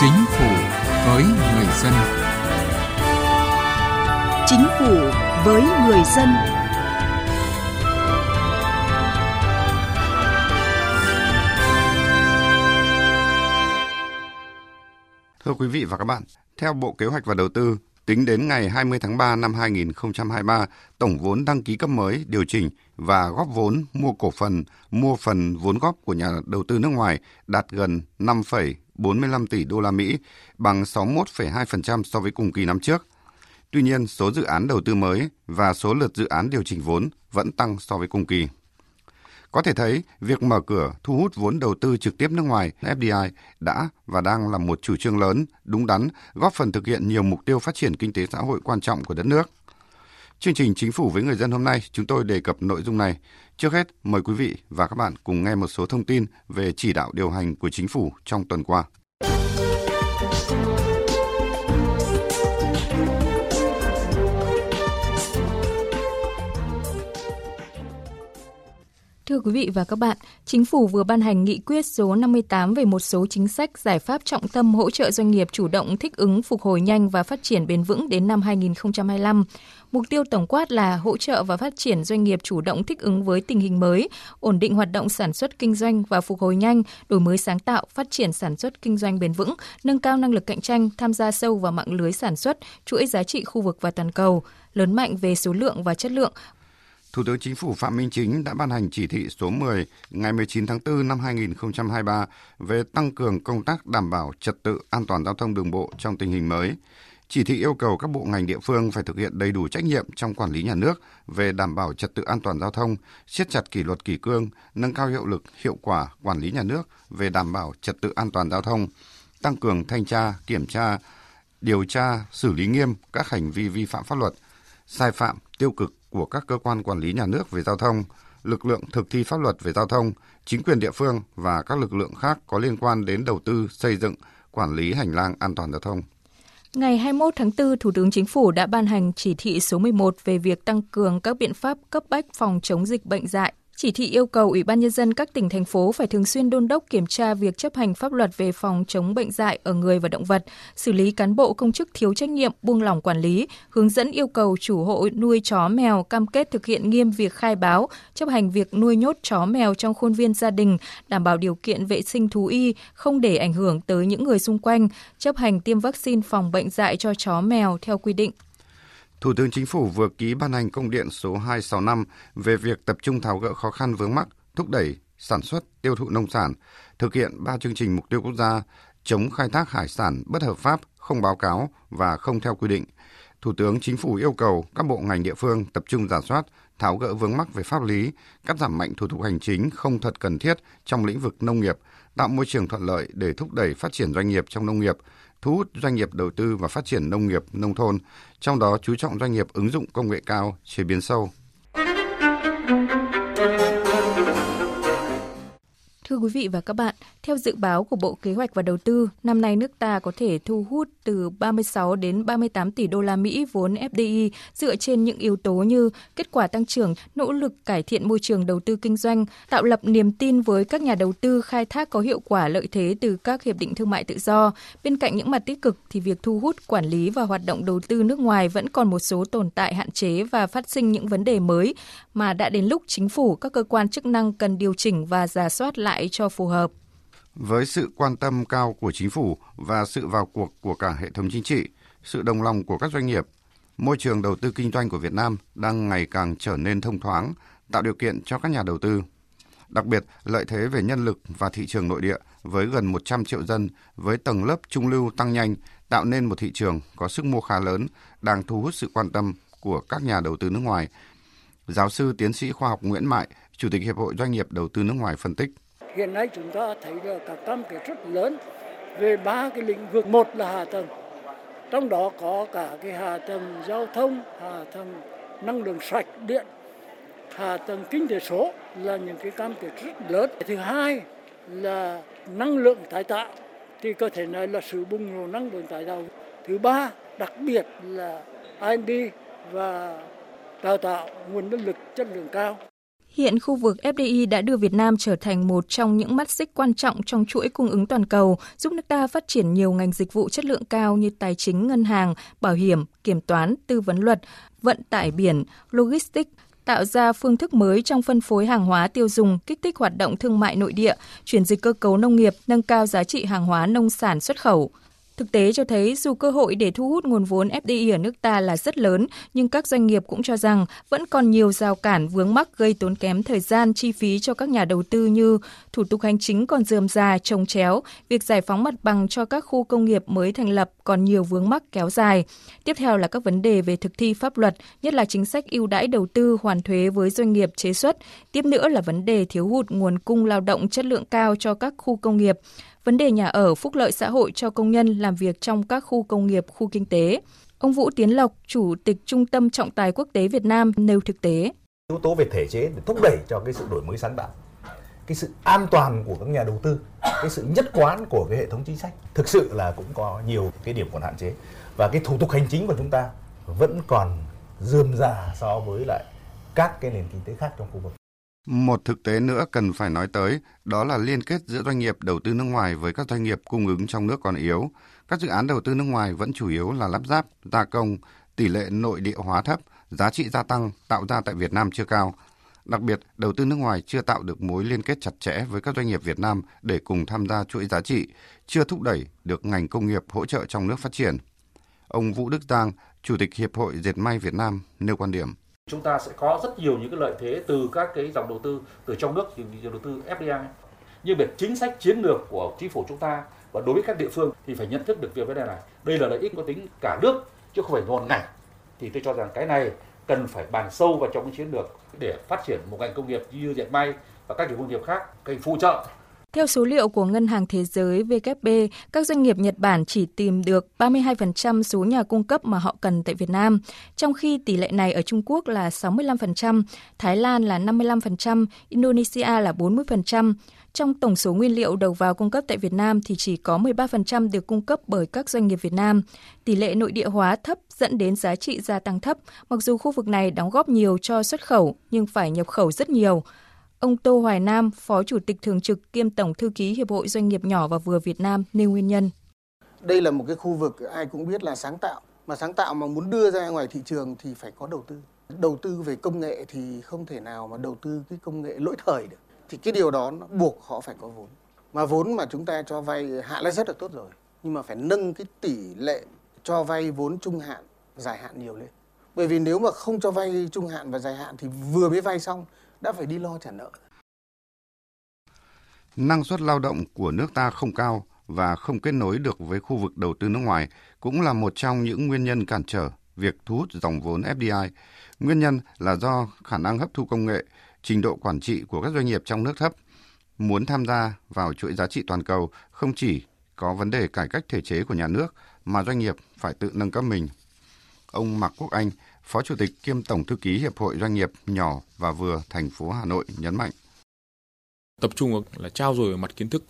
Chính phủ với người dân. Chính phủ với người dân. Thưa quý vị và các bạn, theo Bộ Kế hoạch và Đầu tư, tính đến ngày 20 tháng 3 năm 2023, tổng vốn đăng ký cấp mới, điều chỉnh và góp vốn mua cổ phần, mua phần vốn góp của nhà đầu tư nước ngoài đạt gần 5,45 tỷ đô la Mỹ, bằng 61,2% so với cùng kỳ năm trước. Tuy nhiên, số dự án đầu tư mới và số lượt dự án điều chỉnh vốn vẫn tăng so với cùng kỳ. Có thể thấy, việc mở cửa thu hút vốn đầu tư trực tiếp nước ngoài FDI đã và đang là một chủ trương lớn, đúng đắn, góp phần thực hiện nhiều mục tiêu phát triển kinh tế xã hội quan trọng của đất nước. Chương trình Chính phủ với người dân hôm nay, chúng tôi đề cập nội dung này. Trước hết, mời quý vị và các bạn cùng nghe một số thông tin về chỉ đạo điều hành của Chính phủ trong tuần qua. Thưa quý vị và các bạn, Chính phủ vừa ban hành nghị quyết số 58 về một số chính sách giải pháp trọng tâm hỗ trợ doanh nghiệp chủ động thích ứng, phục hồi nhanh và phát triển bền vững đến năm 2025. Mục tiêu tổng quát là hỗ trợ và phát triển doanh nghiệp chủ động thích ứng với tình hình mới, ổn định hoạt động sản xuất kinh doanh và phục hồi nhanh, đổi mới sáng tạo, phát triển sản xuất kinh doanh bền vững, nâng cao năng lực cạnh tranh, tham gia sâu vào mạng lưới sản xuất, chuỗi giá trị khu vực và toàn cầu, lớn mạnh về số lượng và chất lượng. Thủ tướng Chính phủ Phạm Minh Chính đã ban hành chỉ thị số 10 ngày 19 tháng 4 năm 2023 về tăng cường công tác đảm bảo trật tự an toàn giao thông đường bộ trong tình hình mới. Chỉ thị yêu cầu các bộ ngành địa phương phải thực hiện đầy đủ trách nhiệm trong quản lý nhà nước về đảm bảo trật tự an toàn giao thông, siết chặt kỷ luật kỷ cương, nâng cao hiệu lực, hiệu quả quản lý nhà nước về đảm bảo trật tự an toàn giao thông, tăng cường thanh tra, kiểm tra, điều tra, xử lý nghiêm các hành vi vi phạm pháp luật, sai phạm, tiêu cực của các cơ quan quản lý nhà nước về giao thông, lực lượng thực thi pháp luật về giao thông, chính quyền địa phương và các lực lượng khác có liên quan đến đầu tư, xây dựng, quản lý hành lang an toàn giao thông. Ngày 21 tháng 4, Thủ tướng Chính phủ đã ban hành chỉ thị số 11 về việc tăng cường các biện pháp cấp bách phòng chống dịch bệnh dại. Chỉ thị yêu cầu Ủy ban Nhân dân các tỉnh, thành phố phải thường xuyên đôn đốc kiểm tra việc chấp hành pháp luật về phòng chống bệnh dại ở người và động vật, xử lý cán bộ công chức thiếu trách nhiệm, buông lỏng quản lý, hướng dẫn yêu cầu chủ hộ nuôi chó mèo cam kết thực hiện nghiêm việc khai báo, chấp hành việc nuôi nhốt chó mèo trong khuôn viên gia đình, đảm bảo điều kiện vệ sinh thú y, không để ảnh hưởng tới những người xung quanh, chấp hành tiêm vaccine phòng bệnh dại cho chó mèo theo quy định. Thủ tướng Chính phủ vừa ký ban hành công điện số 265 về việc tập trung tháo gỡ khó khăn vướng mắc, thúc đẩy sản xuất, tiêu thụ nông sản, thực hiện 3 chương trình mục tiêu quốc gia chống khai thác hải sản bất hợp pháp, không báo cáo và không theo quy định. Thủ tướng Chính phủ yêu cầu các bộ ngành địa phương tập trung rà soát, tháo gỡ vướng mắc về pháp lý, cắt giảm mạnh thủ tục hành chính không thật cần thiết trong lĩnh vực nông nghiệp, tạo môi trường thuận lợi để thúc đẩy phát triển doanh nghiệp trong nông nghiệp, thu hút doanh nghiệp đầu tư và phát triển nông nghiệp, nông thôn, trong đó chú trọng doanh nghiệp ứng dụng công nghệ cao, chế biến sâu. Thưa quý vị và các bạn, theo dự báo của Bộ Kế hoạch và Đầu tư, năm nay nước ta có thể thu hút từ 36 đến 38 tỷ đô la Mỹ vốn FDI dựa trên những yếu tố như kết quả tăng trưởng, nỗ lực cải thiện môi trường đầu tư kinh doanh, tạo lập niềm tin với các nhà đầu tư, khai thác có hiệu quả lợi thế từ các hiệp định thương mại tự do. Bên cạnh những mặt tích cực thì việc thu hút, quản lý và hoạt động đầu tư nước ngoài vẫn còn một số tồn tại hạn chế và phát sinh những vấn đề mới mà đã đến lúc Chính phủ, các cơ quan chức năng cần điều chỉnh và rà soát lại cho phù hợp. Với sự quan tâm cao của Chính phủ và sự vào cuộc của cả hệ thống chính trị, sự đồng lòng của các doanh nghiệp, môi trường đầu tư kinh doanh của Việt Nam đang ngày càng trở nên thông thoáng, tạo điều kiện cho các nhà đầu tư. Đặc biệt, lợi thế về nhân lực và thị trường nội địa với gần 100 triệu dân, với tầng lớp trung lưu tăng nhanh, tạo nên một thị trường có sức mua khá lớn, đang thu hút sự quan tâm của các nhà đầu tư nước ngoài. Giáo sư tiến sĩ khoa học Nguyễn Mại, Chủ tịch Hiệp hội Doanh nghiệp Đầu tư nước ngoài phân tích. Hiện nay chúng ta thấy là các cam kết rất lớn về 3 cái lĩnh vực. Một là hạ tầng, trong đó có cả cái hạ tầng giao thông, hạ tầng năng lượng sạch điện, hạ tầng kinh tế số là những cái cam kết rất lớn. Thứ hai là năng lượng tái tạo, thì có thể nói là sự bùng nổ năng lượng tái tạo. Thứ ba, đặc biệt là R&D và đào tạo nguồn nhân lực chất lượng cao. Hiện khu vực FDI đã đưa Việt Nam trở thành một trong những mắt xích quan trọng trong chuỗi cung ứng toàn cầu, giúp nước ta phát triển nhiều ngành dịch vụ chất lượng cao như tài chính, ngân hàng, bảo hiểm, kiểm toán, tư vấn luật, vận tải biển, logistics, tạo ra phương thức mới trong phân phối hàng hóa tiêu dùng, kích thích hoạt động thương mại nội địa, chuyển dịch cơ cấu nông nghiệp, nâng cao giá trị hàng hóa nông sản xuất khẩu. Thực tế cho thấy dù cơ hội để thu hút nguồn vốn FDI ở nước ta là rất lớn, nhưng các doanh nghiệp cũng cho rằng vẫn còn nhiều rào cản vướng mắc gây tốn kém thời gian, chi phí cho các nhà đầu tư như thủ tục hành chính còn rườm rà, chồng chéo, việc giải phóng mặt bằng cho các khu công nghiệp mới thành lập còn nhiều vướng mắc kéo dài. Tiếp theo là các vấn đề về thực thi pháp luật, nhất là chính sách ưu đãi đầu tư, hoàn thuế với doanh nghiệp chế xuất. Tiếp nữa là vấn đề thiếu hụt nguồn cung lao động chất lượng cao cho các khu công nghiệp, vấn đề nhà ở, phúc lợi xã hội cho công nhân làm việc trong các khu công nghiệp, khu kinh tế. Ông Vũ Tiến Lộc, Chủ tịch Trung tâm Trọng tài Quốc tế Việt Nam nêu thực tế. Yếu tố về thể chế để thúc đẩy cho cái sự đổi mới sáng tạo, cái sự an toàn của các nhà đầu tư, cái sự nhất quán của cái hệ thống chính sách thực sự là cũng có nhiều cái điểm còn hạn chế. Và cái thủ tục hành chính của chúng ta vẫn còn rườm rà so với lại các cái nền kinh tế khác trong khu vực. Một thực tế nữa cần phải nói tới, đó là liên kết giữa doanh nghiệp đầu tư nước ngoài với các doanh nghiệp cung ứng trong nước còn yếu. Các dự án đầu tư nước ngoài vẫn chủ yếu là lắp ráp, gia công, tỷ lệ nội địa hóa thấp, giá trị gia tăng tạo ra tại Việt Nam chưa cao. Đặc biệt, đầu tư nước ngoài chưa tạo được mối liên kết chặt chẽ với các doanh nghiệp Việt Nam để cùng tham gia chuỗi giá trị, chưa thúc đẩy được ngành công nghiệp hỗ trợ trong nước phát triển. Ông Vũ Đức Giang, Chủ tịch Hiệp hội Dệt may Việt Nam nêu quan điểm. Chúng ta sẽ có rất nhiều những cái lợi thế từ các cái dòng đầu tư từ trong nước, từ dòng đầu tư FDI. Nhưng về chính sách chiến lược của chính phủ chúng ta và đối với các địa phương thì phải nhận thức được việc vấn đề này. Đây là lợi ích có tính cả nước chứ không phải một ngành. Thì tôi cho rằng cái này cần phải bàn sâu vào trong cái chiến lược để phát triển một ngành công nghiệp như dệt may và các ngành công nghiệp khác, ngành phụ trợ. Theo số liệu của Ngân hàng Thế giới WB, các doanh nghiệp Nhật Bản chỉ tìm được 32% số nhà cung cấp mà họ cần tại Việt Nam, trong khi tỷ lệ này ở Trung Quốc là 65%, Thái Lan là 55%, Indonesia là 40%. Trong tổng số nguyên liệu đầu vào cung cấp tại Việt Nam thì chỉ có 13% được cung cấp bởi các doanh nghiệp Việt Nam. Tỷ lệ nội địa hóa thấp dẫn đến giá trị gia tăng thấp, mặc dù khu vực này đóng góp nhiều cho xuất khẩu nhưng phải nhập khẩu rất nhiều. Ông Tô Hoài Nam, Phó Chủ tịch Thường trực kiêm Tổng Thư ký Hiệp hội Doanh nghiệp nhỏ và vừa Việt Nam nêu nguyên nhân. Đây là một cái khu vực ai cũng biết là sáng tạo mà muốn đưa ra ngoài thị trường thì phải có đầu tư. Đầu tư về công nghệ thì không thể nào mà đầu tư cái công nghệ lỗi thời được. Thì cái điều đó nó buộc họ phải có vốn. Mà vốn mà chúng ta cho vay hạ lãi rất là tốt rồi. Nhưng mà phải nâng cái tỷ lệ cho vay vốn trung hạn, dài hạn nhiều lên. Bởi vì nếu mà không cho vay trung hạn và dài hạn thì vừa mới vay xong đã phải đi lo trả nợ. Năng suất lao động của nước ta không cao và không kết nối được với khu vực đầu tư nước ngoài cũng là một trong những nguyên nhân cản trở việc thu hút dòng vốn FDI. Nguyên nhân là do khả năng hấp thu công nghệ, trình độ quản trị của các doanh nghiệp trong nước thấp. Muốn tham gia vào chuỗi giá trị toàn cầu không chỉ có vấn đề cải cách thể chế của nhà nước mà doanh nghiệp phải tự nâng cấp mình. Ông Mạc Quốc Anh, Phó Chủ tịch kiêm Tổng Thư ký Hiệp hội Doanh nghiệp nhỏ và vừa thành phố Hà Nội nhấn mạnh. Tập trung là trao dồi mặt kiến thức.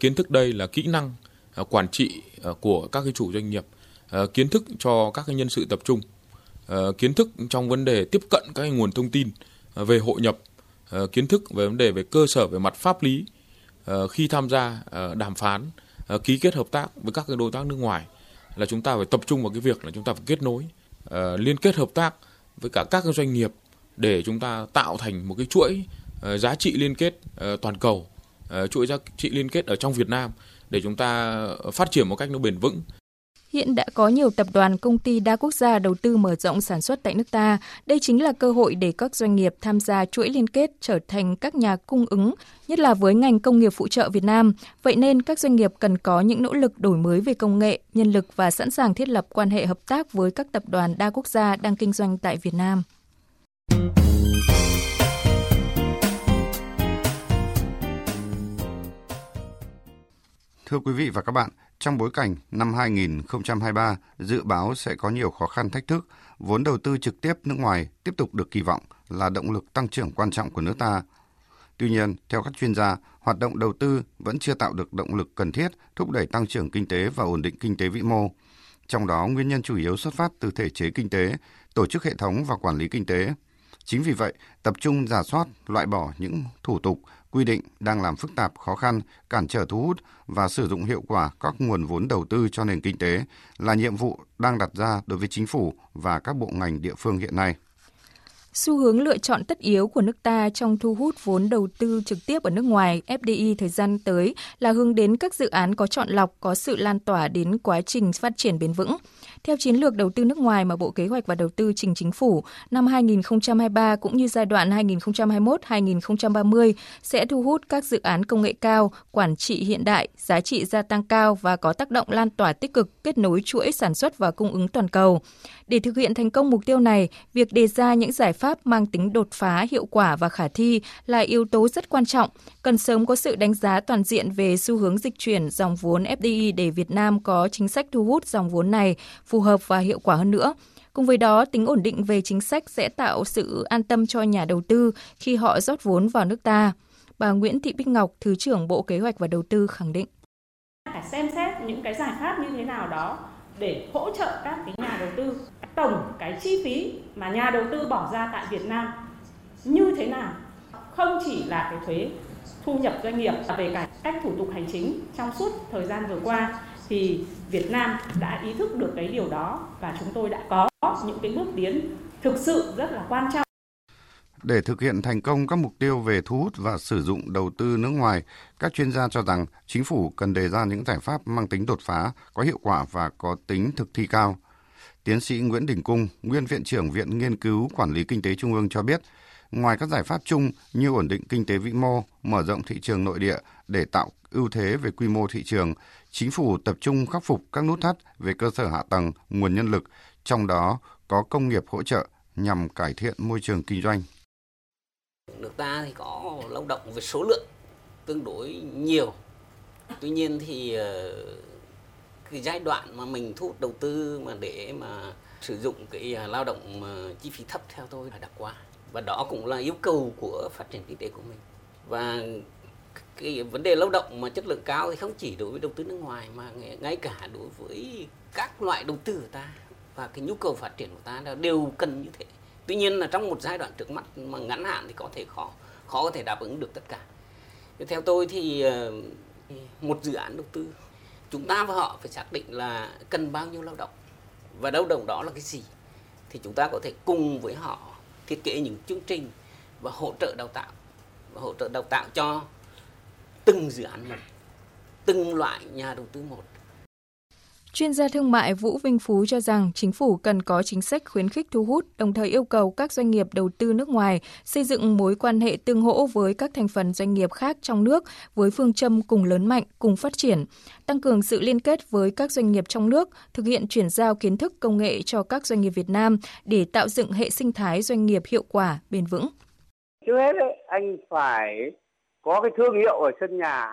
Kiến thức đây là kỹ năng quản trị của các cái chủ doanh nghiệp, kiến thức cho các cái nhân sự tập trung, kiến thức trong vấn đề tiếp cận các cái nguồn thông tin về hội nhập, kiến thức về vấn đề về cơ sở về mặt pháp lý khi tham gia đàm phán, ký kết hợp tác với các cái đối tác nước ngoài là chúng ta phải tập trung vào cái việc là chúng ta phải kết nối, liên kết hợp tác với cả các doanh nghiệp để chúng ta tạo thành một cái chuỗi giá trị liên kết toàn cầu, chuỗi giá trị liên kết ở trong Việt Nam để chúng ta phát triển một cách nó bền vững. Hiện đã có nhiều tập đoàn công ty đa quốc gia đầu tư mở rộng sản xuất tại nước ta. Đây chính là cơ hội để các doanh nghiệp tham gia chuỗi liên kết trở thành các nhà cung ứng, nhất là với ngành công nghiệp phụ trợ Việt Nam. Vậy nên các doanh nghiệp cần có những nỗ lực đổi mới về công nghệ, nhân lực và sẵn sàng thiết lập quan hệ hợp tác với các tập đoàn đa quốc gia đang kinh doanh tại Việt Nam. Thưa quý vị và các bạn, trong bối cảnh năm 2023 dự báo sẽ có nhiều khó khăn thách thức, vốn đầu tư trực tiếp nước ngoài tiếp tục được kỳ vọng là động lực tăng trưởng quan trọng của nước ta. Tuy nhiên, theo các chuyên gia, hoạt động đầu tư vẫn chưa tạo được động lực cần thiết thúc đẩy tăng trưởng kinh tế và ổn định kinh tế vĩ mô. Trong đó, nguyên nhân chủ yếu xuất phát từ thể chế kinh tế, tổ chức hệ thống và quản lý kinh tế. Chính vì vậy, tập trung rà soát, loại bỏ những thủ tục, quy định đang làm phức tạp, khó khăn, cản trở thu hút và sử dụng hiệu quả các nguồn vốn đầu tư cho nền kinh tế là nhiệm vụ đang đặt ra đối với chính phủ và các bộ ngành địa phương hiện nay. Xu hướng lựa chọn tất yếu của nước ta trong thu hút vốn đầu tư trực tiếp ở nước ngoài FDI thời gian tới là hướng đến các dự án có chọn lọc, có sự lan tỏa đến quá trình phát triển bền vững. Theo chiến lược đầu tư nước ngoài mà Bộ Kế hoạch và Đầu tư trình Chính phủ năm 2023 cũng như giai đoạn 2021-2030 sẽ thu hút các dự án công nghệ cao, quản trị hiện đại, giá trị gia tăng cao và có tác động lan tỏa tích cực, kết nối chuỗi sản xuất và cung ứng toàn cầu. Để thực hiện thành công mục tiêu này, việc đề ra những giải pháp mang tính đột phá, hiệu quả và khả thi là yếu tố rất quan trọng, cần sớm có sự đánh giá toàn diện về xu hướng dịch chuyển dòng vốn FDI để Việt Nam có chính sách thu hút dòng vốn này phù hợp và hiệu quả hơn nữa. Cùng với đó, tính ổn định về chính sách sẽ tạo sự an tâm cho nhà đầu tư khi họ rót vốn vào nước ta. Bà Nguyễn Thị Bích Ngọc, Thứ trưởng Bộ Kế hoạch và Đầu tư khẳng định. Phải xem xét những cái giải pháp như thế nào đó để hỗ trợ các cái nhà đầu tư. Tổng cái chi phí mà nhà đầu tư bỏ ra tại Việt Nam như thế nào? Không chỉ là cái thuế thu nhập doanh nghiệp, mà về cả cách thủ tục hành chính trong suốt thời gian vừa qua thì Việt Nam đã ý thức được cái điều đó và chúng tôi đã có những cái bước tiến thực sự rất là quan trọng. Để thực hiện thành công các mục tiêu về thu hút và sử dụng đầu tư nước ngoài, các chuyên gia cho rằng chính phủ cần đề ra những giải pháp mang tính đột phá, có hiệu quả và có tính thực thi cao. Tiến sĩ Nguyễn Đình Cung, Nguyên Viện trưởng Viện Nghiên cứu Quản lý Kinh tế Trung ương cho biết, ngoài các giải pháp chung như ổn định kinh tế vĩ mô, mở rộng thị trường nội địa để tạo ưu thế về quy mô thị trường, chính phủ tập trung khắc phục các nút thắt về cơ sở hạ tầng, nguồn nhân lực, trong đó có công nghiệp hỗ trợ nhằm cải thiện môi trường kinh doanh. Nước ta thì có lao động với số lượng tương đối nhiều. Tuy nhiên thì cái giai đoạn mà mình thu hút đầu tư mà để mà sử dụng cái lao động mà chi phí thấp theo tôi là đã quá. Và đó cũng là yêu cầu của phát triển kinh tế của mình. Và cái vấn đề lao động mà chất lượng cao thì không chỉ đối với đầu tư nước ngoài mà ngay cả đối với các loại đầu tư của ta và cái nhu cầu phát triển của ta đều cần như thế. Tuy nhiên là trong một giai đoạn trước mắt mà ngắn hạn thì có thể khó có thể đáp ứng được tất cả. Theo tôi thì một dự án đầu tư chúng ta và họ phải xác định là cần bao nhiêu lao động và lao động đó là cái gì thì chúng ta có thể cùng với họ thiết kế những chương trình và hỗ trợ đào tạo cho từng dự án một, từng loại nhà đầu tư một. Chuyên gia thương mại Vũ Vinh Phú cho rằng chính phủ cần có chính sách khuyến khích thu hút, đồng thời yêu cầu các doanh nghiệp đầu tư nước ngoài xây dựng mối quan hệ tương hỗ với các thành phần doanh nghiệp khác trong nước với phương châm cùng lớn mạnh, cùng phát triển, tăng cường sự liên kết với các doanh nghiệp trong nước, thực hiện chuyển giao kiến thức công nghệ cho các doanh nghiệp Việt Nam để tạo dựng hệ sinh thái doanh nghiệp hiệu quả, bền vững. Trước hết anh phải có cái thương hiệu ở sân nhà,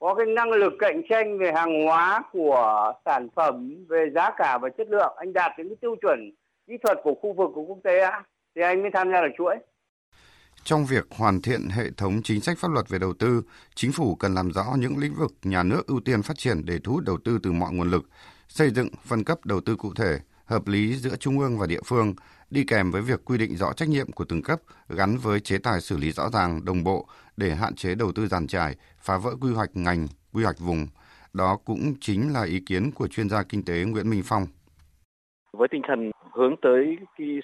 có cái năng lực cạnh tranh về hàng hóa của sản phẩm, về giá cả và chất lượng, anh đạt những cái tiêu chuẩn kỹ thuật của khu vực, của quốc tế thì anh mới tham gia được chuỗi. Trong việc hoàn thiện hệ thống chính sách pháp luật về đầu tư, chính phủ cần làm rõ những lĩnh vực nhà nước ưu tiên phát triển để thu hút đầu tư từ mọi nguồn lực, xây dựng phân cấp đầu tư cụ thể, hợp lý giữa trung ương và địa phương, đi kèm với việc quy định rõ trách nhiệm của từng cấp gắn với chế tài xử lý rõ ràng, đồng bộ để hạn chế đầu tư giàn trải, phá vỡ quy hoạch ngành, quy hoạch vùng. Đó cũng chính là ý kiến của chuyên gia kinh tế Nguyễn Minh Phong. Với tinh thần hướng tới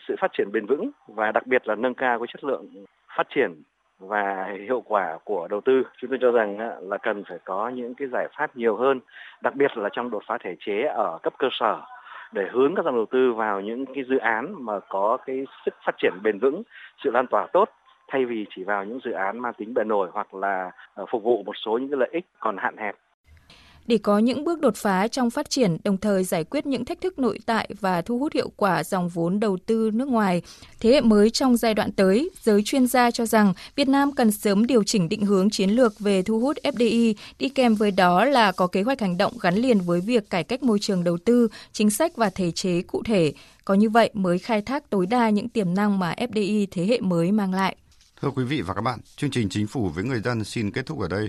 sự phát triển bền vững và đặc biệt là nâng cao cái chất lượng phát triển và hiệu quả của đầu tư, chúng tôi cho rằng là cần phải có những cái giải pháp nhiều hơn, đặc biệt là trong đột phá thể chế ở cấp cơ sở, để hướng các dòng đầu tư vào những cái dự án mà có cái sức phát triển bền vững, sự lan tỏa tốt, thay vì chỉ vào những dự án mang tính bề nổi hoặc là phục vụ một số những cái lợi ích còn hạn hẹp. Để có những bước đột phá trong phát triển, đồng thời giải quyết những thách thức nội tại và thu hút hiệu quả dòng vốn đầu tư nước ngoài, thế hệ mới trong giai đoạn tới, giới chuyên gia cho rằng Việt Nam cần sớm điều chỉnh định hướng chiến lược về thu hút FDI, đi kèm với đó là có kế hoạch hành động gắn liền với việc cải cách môi trường đầu tư, chính sách và thể chế cụ thể. Có như vậy mới khai thác tối đa những tiềm năng mà FDI thế hệ mới mang lại. Thưa quý vị và các bạn, chương trình Chính phủ với người dân xin kết thúc ở đây.